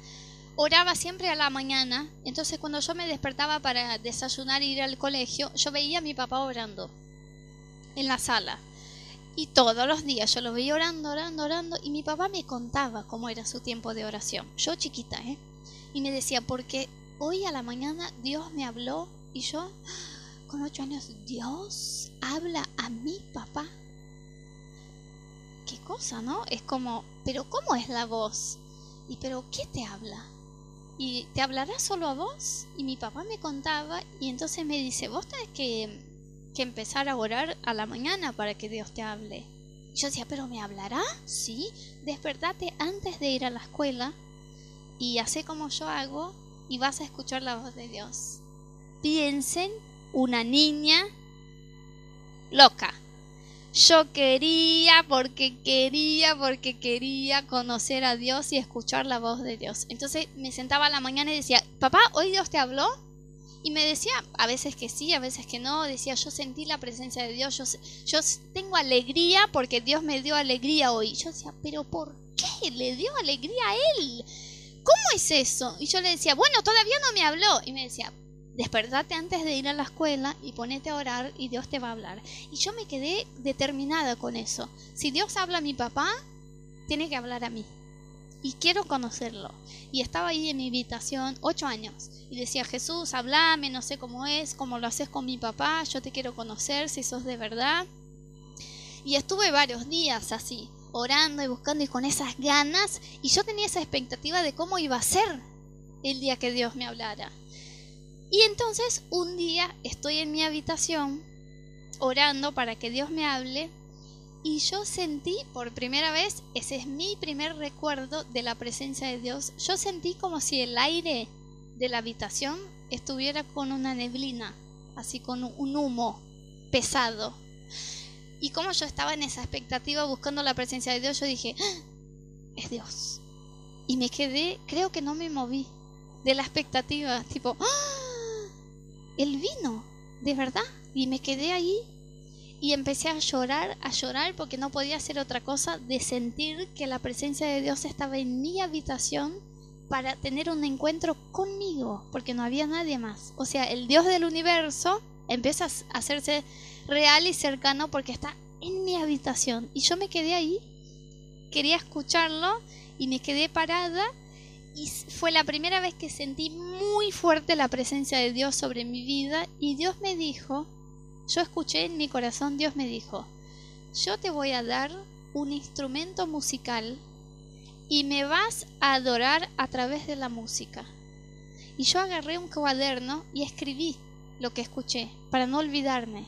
oraba siempre a la mañana, entonces cuando yo me despertaba para desayunar e ir al colegio, yo veía a mi papá orando en la sala. Y todos los días yo lo veía orando, y mi papá me contaba cómo era su tiempo de oración. Yo chiquita, ¿eh? Y me decía, porque hoy a la mañana Dios me habló, y yo, con 8 años, Dios habla a mi papá. Qué cosa, ¿no? Es como, pero ¿cómo es la voz? Y pero ¿qué te habla? ¿Y te hablará solo a vos? Y mi papá me contaba y entonces me dice, vos tenés que empezar a orar a la mañana para que Dios te hable. Y yo decía, ¿pero me hablará? Sí, despertate antes de ir a la escuela y hacé como yo hago y vas a escuchar la voz de Dios. Piensen, una niña loca. Yo quería conocer a Dios y escuchar la voz de Dios. Entonces me sentaba a la mañana y decía, papá, ¿hoy Dios te habló? Y me decía, a veces que sí, a veces que no. Decía, yo sentí la presencia de Dios, yo tengo alegría porque Dios me dio alegría hoy. Yo decía, ¿pero por qué le dio alegría a él? ¿Cómo es eso? Y yo le decía, bueno, todavía no me habló. Y me decía, Despertate antes de ir a la escuela y ponete a orar y Dios te va a hablar. Y yo me quedé determinada con eso. Si Dios habla a mi papá, tiene que hablar a mí. Y quiero conocerlo. Y estaba ahí en mi habitación 8 años. Y decía, Jesús, háblame, no sé cómo es, cómo lo haces con mi papá. Yo te quiero conocer, si sos de verdad. Y estuve varios días así, orando y buscando y con esas ganas. Y yo tenía esa expectativa de cómo iba a ser el día que Dios me hablara. Y entonces un día estoy en mi habitación orando para que Dios me hable. Y yo sentí por primera vez, ese es mi primer recuerdo de la presencia de Dios, yo sentí como si el aire de la habitación estuviera con una neblina, así con un humo pesado. Y como yo estaba en esa expectativa buscando la presencia de Dios, yo dije, ¡ah! Es Dios. Y me quedé, creo que no me moví de la expectativa, tipo, ¡ah! Él vino, de verdad. Y me quedé ahí. Y empecé a llorar porque no podía hacer otra cosa de sentir que la presencia de Dios estaba en mi habitación para tener un encuentro conmigo, porque no había nadie más. O sea, el Dios del universo empieza a hacerse real y cercano porque está en mi habitación. Y yo me quedé ahí, quería escucharlo y me quedé parada. Y fue la primera vez que sentí muy fuerte la presencia de Dios sobre mi vida. Y Dios me dijo... Yo escuché en mi corazón, Dios me dijo, yo te voy a dar un instrumento musical y me vas a adorar a través de la música. Y yo agarré un cuaderno y escribí lo que escuché para no olvidarme.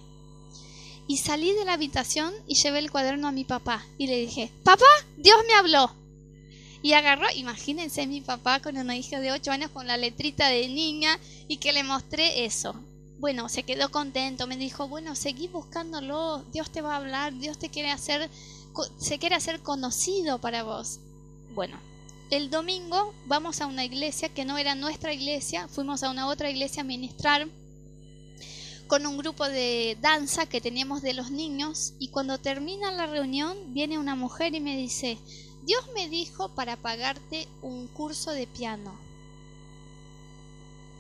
Y salí de la habitación y llevé el cuaderno a mi papá y le dije, papá, Dios me habló. Y agarró, imagínense mi papá con una hija de 8 años con la letrita de niña y que le mostré eso. Bueno, se quedó contento, me dijo, bueno, seguí buscándolo, Dios te va a hablar, Dios te quiere hacer, se quiere hacer conocido para vos. Bueno, el domingo vamos a una iglesia que no era nuestra iglesia, fuimos a una otra iglesia a ministrar con un grupo de danza que teníamos de los niños y cuando termina la reunión viene una mujer y me dice, Dios me dijo para pagarte un curso de piano.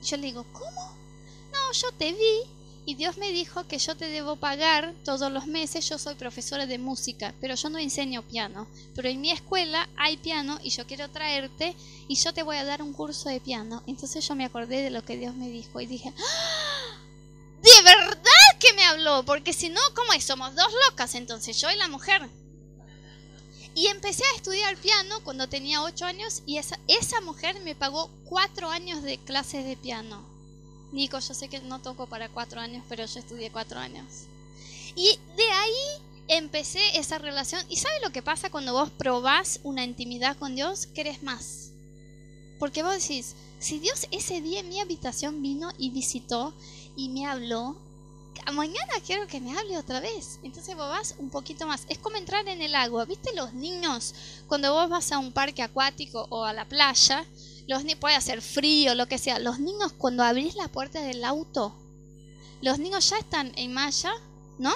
Yo le digo, ¿cómo? No, yo te vi y Dios me dijo que yo te debo pagar todos los meses. Yo soy profesora de música, pero yo no enseño piano. Pero en mi escuela hay piano y yo quiero traerte y yo te voy a dar un curso de piano. Entonces yo me acordé de lo que Dios me dijo y dije, ¡ah! ¡De verdad que me habló! Porque si no, ¿cómo es? Somos dos locas entonces, yo y la mujer. Y empecé a estudiar piano cuando tenía 8 años y esa mujer me pagó 4 años de clases de piano. Nico, yo sé que no toco para 4 años, pero yo estudié 4 años. Y de ahí empecé esa relación. ¿Y sabes lo que pasa cuando vos probás una intimidad con Dios? Querés más. Porque vos decís, si Dios ese día en mi habitación vino y visitó y me habló, mañana quiero que me hable otra vez. Entonces vos vas un poquito más. Es como entrar en el agua. ¿Viste los niños? Cuando vos vas a un parque acuático o a la playa, puede hacer frío, lo que sea. Los niños, cuando abrís la puerta del auto, los niños ya están en malla, ¿no?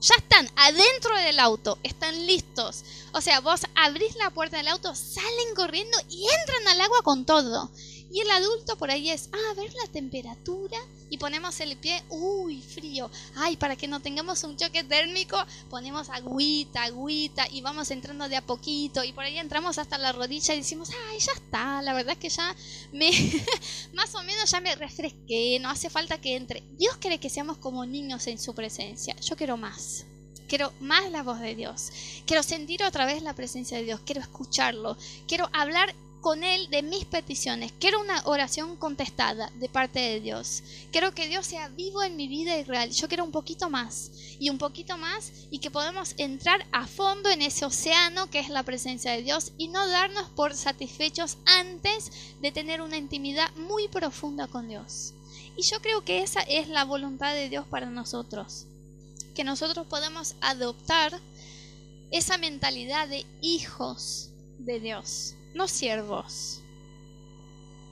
Ya están adentro del auto, están listos. O sea, vos abrís la puerta del auto, salen corriendo y entran al agua con todo. Y el adulto por ahí es, a ver la temperatura y ponemos el pie, uy, frío. Ay, para que no tengamos un choque térmico, ponemos agüita y vamos entrando de a poquito. Y por ahí entramos hasta la rodilla y decimos, ay, ya está, la verdad es que ya más o menos ya me refresqué, no hace falta que entre. Dios quiere que seamos como niños en su presencia. Yo quiero más. Quiero más la voz de Dios. Quiero sentir otra vez la presencia de Dios. Quiero escucharlo. Quiero hablar con Él de mis peticiones. Quiero una oración contestada de parte de Dios. Quiero que Dios sea vivo en mi vida y real. Yo quiero un poquito más y un poquito más y que podamos entrar a fondo en ese océano que es la presencia de Dios y no darnos por satisfechos antes de tener una intimidad muy profunda con Dios. Y yo creo que esa es la voluntad de Dios para nosotros. Que nosotros podamos adoptar esa mentalidad de hijos de Dios. No siervos,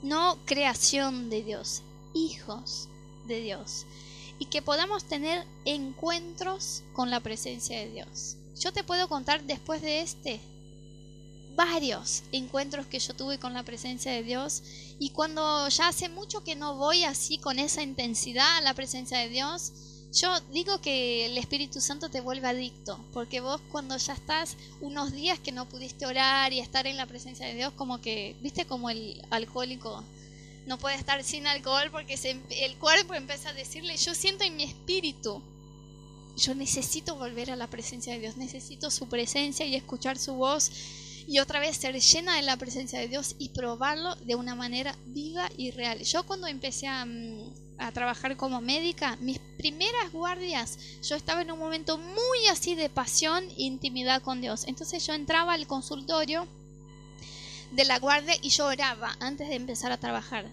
no creación de Dios, hijos de Dios. Y que podamos tener encuentros con la presencia de Dios. Yo te puedo contar después de varios encuentros que yo tuve con la presencia de Dios, y cuando ya hace mucho que no voy así con esa intensidad a la presencia de Dios, yo digo que el Espíritu Santo te vuelve adicto, porque vos cuando ya estás unos días que no pudiste orar y estar en la presencia de Dios, como que, viste, como el alcohólico no puede estar sin alcohol porque el cuerpo empieza a decirle, yo siento en mi espíritu, yo necesito volver a la presencia de Dios, necesito su presencia y escuchar su voz y otra vez ser llena de la presencia de Dios y probarlo de una manera viva y real. Yo cuando empecé a trabajar como médica, mis primeras guardias, yo estaba en un momento muy así de pasión e intimidad con Dios. Entonces yo entraba al consultorio de la guardia y yo oraba antes de empezar a trabajar.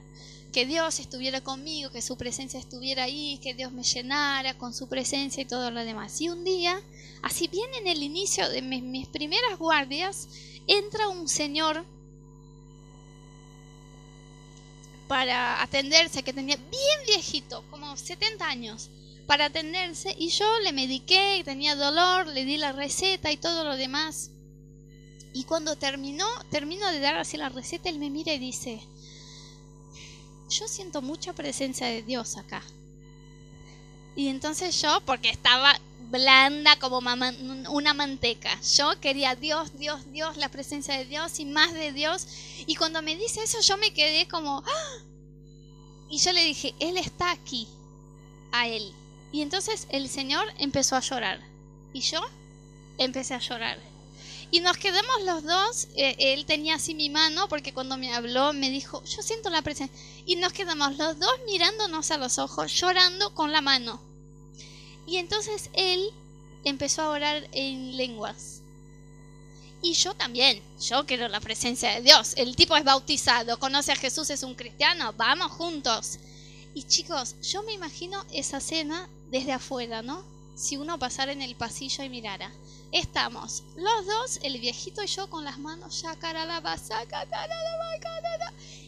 Que Dios estuviera conmigo, que su presencia estuviera ahí, que Dios me llenara con su presencia y todo lo demás. Y un día, así bien en el inicio de mis primeras guardias, entra un señor para atenderse, que tenía bien viejito, como 70 años, para atenderse, y yo le mediqué, tenía dolor, le di la receta y todo lo demás. Y cuando terminó de dar así la receta, él me mira y dice, yo siento mucha presencia de Dios acá. Y entonces yo, porque estaba blanda como una manteca, yo quería Dios, la presencia de Dios y más de Dios. Y cuando me dice eso yo me quedé como ¡ah! Y yo le dije, Él está aquí, a Él. Y entonces el Señor empezó a llorar y yo empecé a llorar. Y nos quedamos los dos, él tenía así mi mano, porque cuando me habló me dijo, yo siento la presencia. Y nos quedamos los dos mirándonos a los ojos, llorando con la mano. Y entonces él empezó a orar en lenguas. Y yo también, yo quiero la presencia de Dios. El tipo es bautizado, conoce a Jesús, es un cristiano, vamos juntos. Y chicos, yo me imagino esa escena desde afuera, ¿no? Si uno pasara en el pasillo y mirara. Estamos los dos, el viejito y yo, con las manos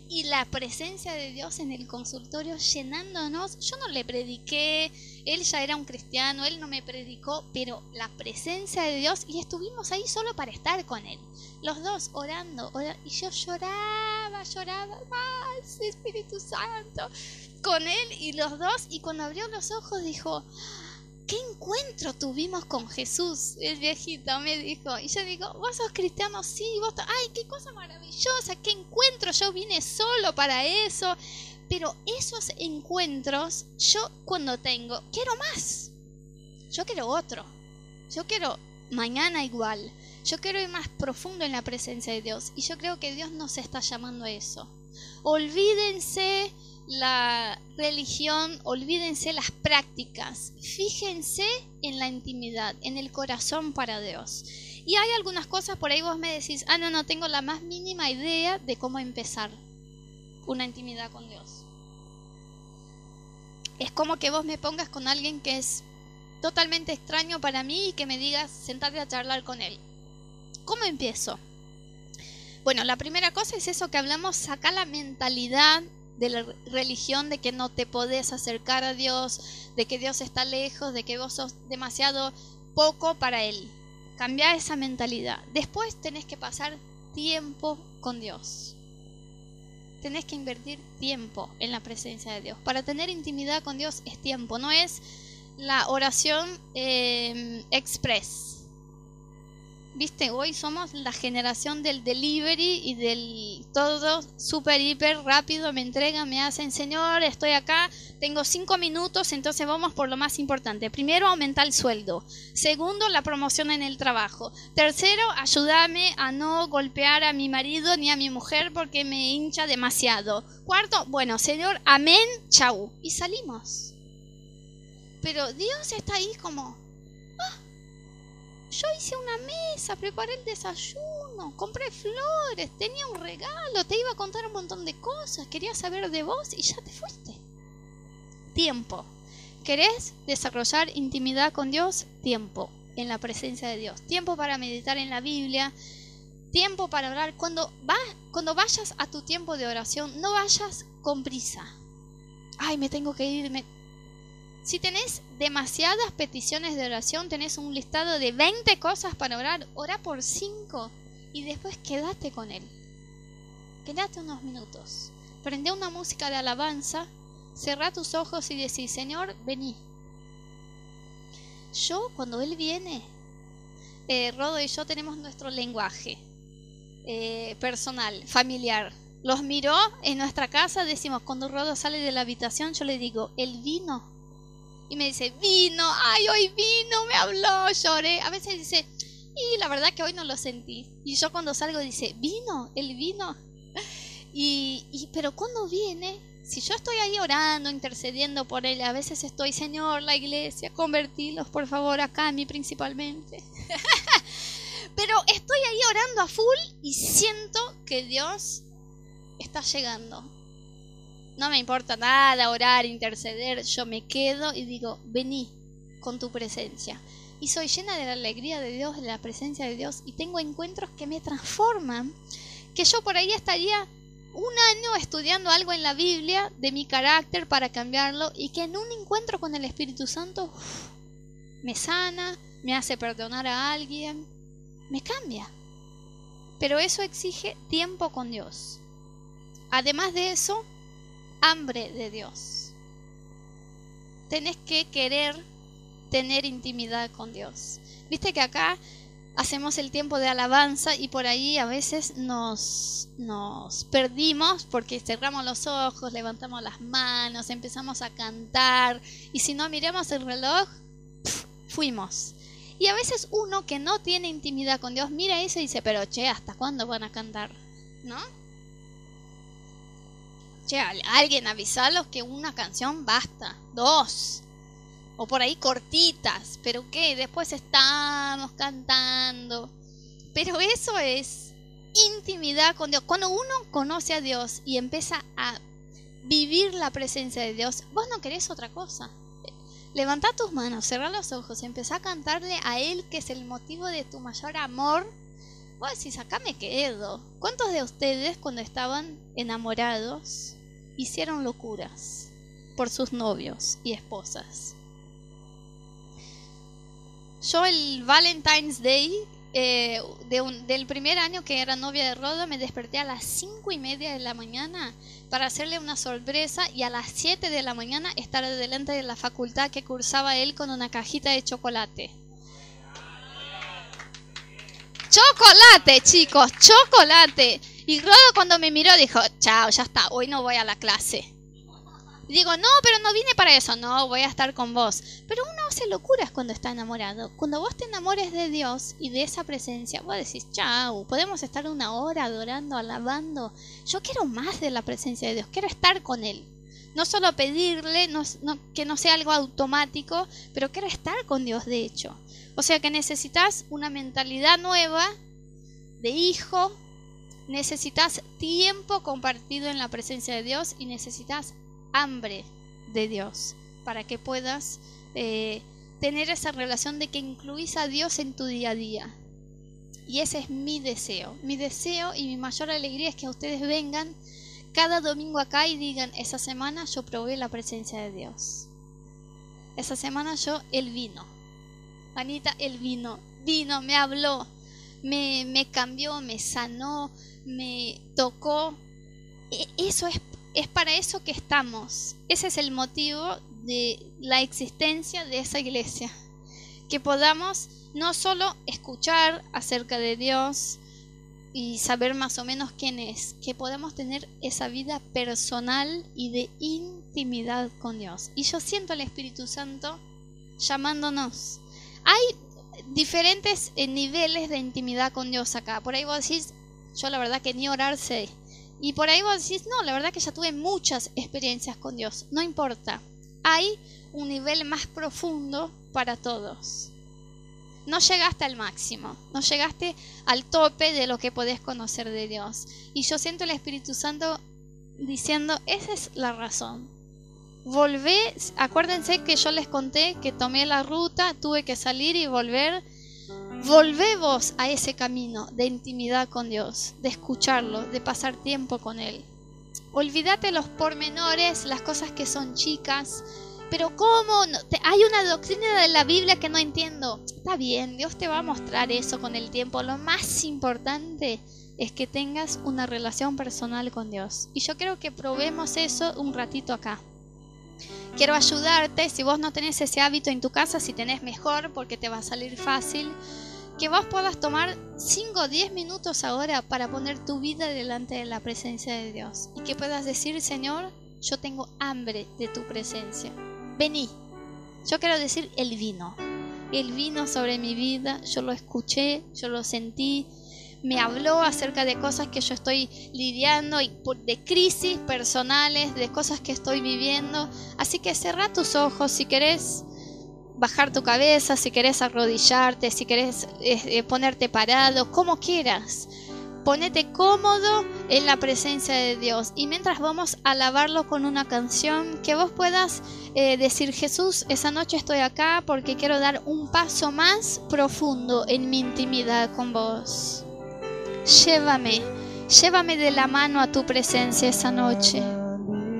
y la presencia de Dios en el consultorio llenándonos. Yo no le prediqué, él ya era un cristiano, él no me predicó, pero la presencia de Dios, y estuvimos ahí solo para estar con él, los dos orando y yo lloraba más, Espíritu Santo, con él y los dos. Y cuando abrió los ojos dijo, ¿qué encuentro tuvimos con Jesús? El viejito me dijo. Y yo digo, ¿vos sos cristiano? Sí, vos. ¡Ay, qué cosa maravillosa! ¡Qué encuentro! Yo vine solo para eso. Pero esos encuentros, yo cuando tengo, quiero más. Yo quiero otro. Yo quiero mañana igual. Yo quiero ir más profundo en la presencia de Dios. Y yo creo que Dios nos está llamando a eso. Olvídense la religión, olvídense las prácticas, fíjense en la intimidad, en el corazón para Dios. Y hay algunas cosas por ahí vos me decís, Ana, no tengo la más mínima idea de cómo empezar una intimidad con Dios. Es como que vos me pongas con alguien que es totalmente extraño para mí y que me digas, sentate a charlar con él. ¿Cómo empiezo? Bueno, la primera cosa es eso que hablamos, saca la mentalidad de la religión, de que no te podés acercar a Dios, de que Dios está lejos, de que vos sos demasiado poco para Él. Cambiá esa mentalidad. Después tenés que pasar tiempo con Dios. Tenés que invertir tiempo en la presencia de Dios. Para tener intimidad con Dios es tiempo, no es la oración express. Viste, hoy somos la generación del delivery y del todo súper, hiper rápido, me entregan, me hacen, Señor, estoy acá, tengo 5 minutos, entonces vamos por lo más importante. Primero, aumentar el sueldo. Segundo, la promoción en el trabajo. Tercero, ayúdame a no golpear a mi marido ni a mi mujer porque me hincha demasiado. Cuarto, bueno, Señor, amén, chau. Y salimos. Pero Dios está ahí como... ¡ah! Yo hice una mesa, preparé el desayuno, compré flores, tenía un regalo, te iba a contar un montón de cosas, quería saber de vos y ya te fuiste. Tiempo. ¿Querés desarrollar intimidad con Dios? Tiempo en la presencia de Dios. Tiempo para meditar en la Biblia. Tiempo para orar. Cuando vayas a tu tiempo de oración, no vayas con prisa. Ay, me tengo que ir... Si tenés demasiadas peticiones de oración, tenés un listado de 20 cosas para orar, orá por 5. y después quédate con él. Quédate unos minutos, prende una música de alabanza, cerrá tus ojos y decí: Señor, vení. Yo, cuando Él viene, Rodo y yo tenemos nuestro lenguaje personal, familiar. Los miró en nuestra casa, decimos, cuando Rodo sale de la habitación, yo le digo, Él vino. Y me dice, vino, ay, hoy vino, me habló, lloré. A veces dice, y la verdad que hoy no lo sentí. Y yo cuando salgo dice, vino, Él vino. Pero cuando viene, si yo estoy ahí orando, intercediendo por Él, a veces estoy, Señor, la iglesia, convertilos por favor acá, a mí principalmente. Pero estoy ahí orando a full y siento que Dios está llegando. No me importa nada orar, interceder, yo me quedo y digo, vení con tu presencia. Y soy llena de la alegría de Dios, de la presencia de Dios, y tengo encuentros que me transforman, que yo por ahí estaría un año estudiando algo en la Biblia de mi carácter para cambiarlo, y que en un encuentro con el Espíritu Santo me sana, me hace perdonar a alguien, me cambia. Pero eso exige tiempo con Dios. Además de eso, hambre de Dios. Tenés que querer tener intimidad con Dios. Viste que acá hacemos el tiempo de alabanza y por ahí a veces nos perdimos porque cerramos los ojos, levantamos las manos, empezamos a cantar y si no miramos el reloj, fuimos. Y a veces uno que no tiene intimidad con Dios mira eso y dice, pero che, ¿hasta cuándo van a cantar? ¿No? Che, alguien avisalos que una canción basta, dos. O por ahí cortitas, pero ¿qué? Después estamos cantando. Pero eso es intimidad con Dios. Cuando uno conoce a Dios y empieza a vivir la presencia de Dios, vos no querés otra cosa. Levantá tus manos, cerrá los ojos, empezá a cantarle a Él, que es el motivo de tu mayor amor. Vos decís, acá me quedo. ¿Cuántos de ustedes cuando estaban enamorados hicieron locuras por sus novios y esposas? Yo el Valentine's Day del primer año que era novia de Rodo me desperté a las 5:30 de la mañana para hacerle una sorpresa y a las 7 de la mañana estar delante de la facultad que cursaba él con una cajita de chocolate. ¡Chocolate, chicos! ¡Chocolate! Y Rodo cuando me miró dijo, chao, ya está, hoy no voy a la clase. Digo, no, pero no vine para eso. No, voy a estar con vos. Pero uno hace locuras cuando está enamorado. Cuando vos te enamores de Dios y de esa presencia, vos decís, chau, podemos estar una hora adorando, alabando. Yo quiero más de la presencia de Dios. Quiero estar con Él. No solo pedirle, que no sea algo automático, pero quiero estar con Dios, de hecho. O sea que necesitas una mentalidad nueva de hijo. Necesitas tiempo compartido en la presencia de Dios y necesitas hambre de Dios para que puedas tener esa relación de que incluís a Dios en tu día a día. Y ese es mi deseo y mi mayor alegría es que ustedes vengan cada domingo acá y digan, esa semana yo probé la presencia de Dios, esa semana Él vino, Anita, Él vino, me habló, me cambió, me sanó, me tocó. Eso es para eso que estamos. Ese es el motivo de la existencia de esa iglesia. Que podamos no solo escuchar acerca de Dios y saber más o menos quién es, que podamos tener esa vida personal y de intimidad con Dios. Y yo siento al Espíritu Santo llamándonos. Hay diferentes niveles de intimidad con Dios acá. Por ahí vos decís, yo la verdad que ni orar sé. Y por ahí vos decís, no, la verdad que ya tuve muchas experiencias con Dios. No importa. Hay un nivel más profundo para todos. No llegaste al máximo. No llegaste al tope de lo que podés conocer de Dios. Y yo siento el Espíritu Santo diciendo, esa es la razón. Volvé, acuérdense que yo les conté que tomé la ruta, tuve que salir y volver. Volvé vos a ese camino de intimidad con Dios, de escucharlo, de pasar tiempo con Él. Olvídate los pormenores, las cosas que son chicas, Pero ¿cómo? Hay una doctrina de la Biblia que no entiendo. Está bien, Dios te va a mostrar eso con el tiempo. Lo más importante es que tengas una relación personal con Dios. Y yo creo que probemos eso un ratito acá. Quiero ayudarte, si vos no tenés ese hábito en tu casa, si tenés mejor, porque te va a salir fácil, que vos puedas tomar 5 o 10 minutos ahora para poner tu vida delante de la presencia de Dios. Y que puedas decir, Señor, yo tengo hambre de tu presencia. Vení. Yo quiero decir, Él vino. Él vino sobre mi vida, yo lo escuché, yo lo sentí. Me habló acerca de cosas que yo estoy lidiando, y de crisis personales, de cosas que estoy viviendo. Así que cerrá tus ojos, si querés bajar tu cabeza, si querés arrodillarte, si querés ponerte parado, como quieras. Ponete cómodo en la presencia de Dios. Y mientras vamos a alabarlo con una canción, que vos puedas decir, Jesús, esa noche estoy acá porque quiero dar un paso más profundo en mi intimidad con vos. Llévame, llévame de la mano a tu presencia esa noche. Cada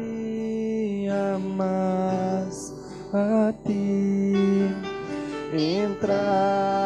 día más a ti entrar.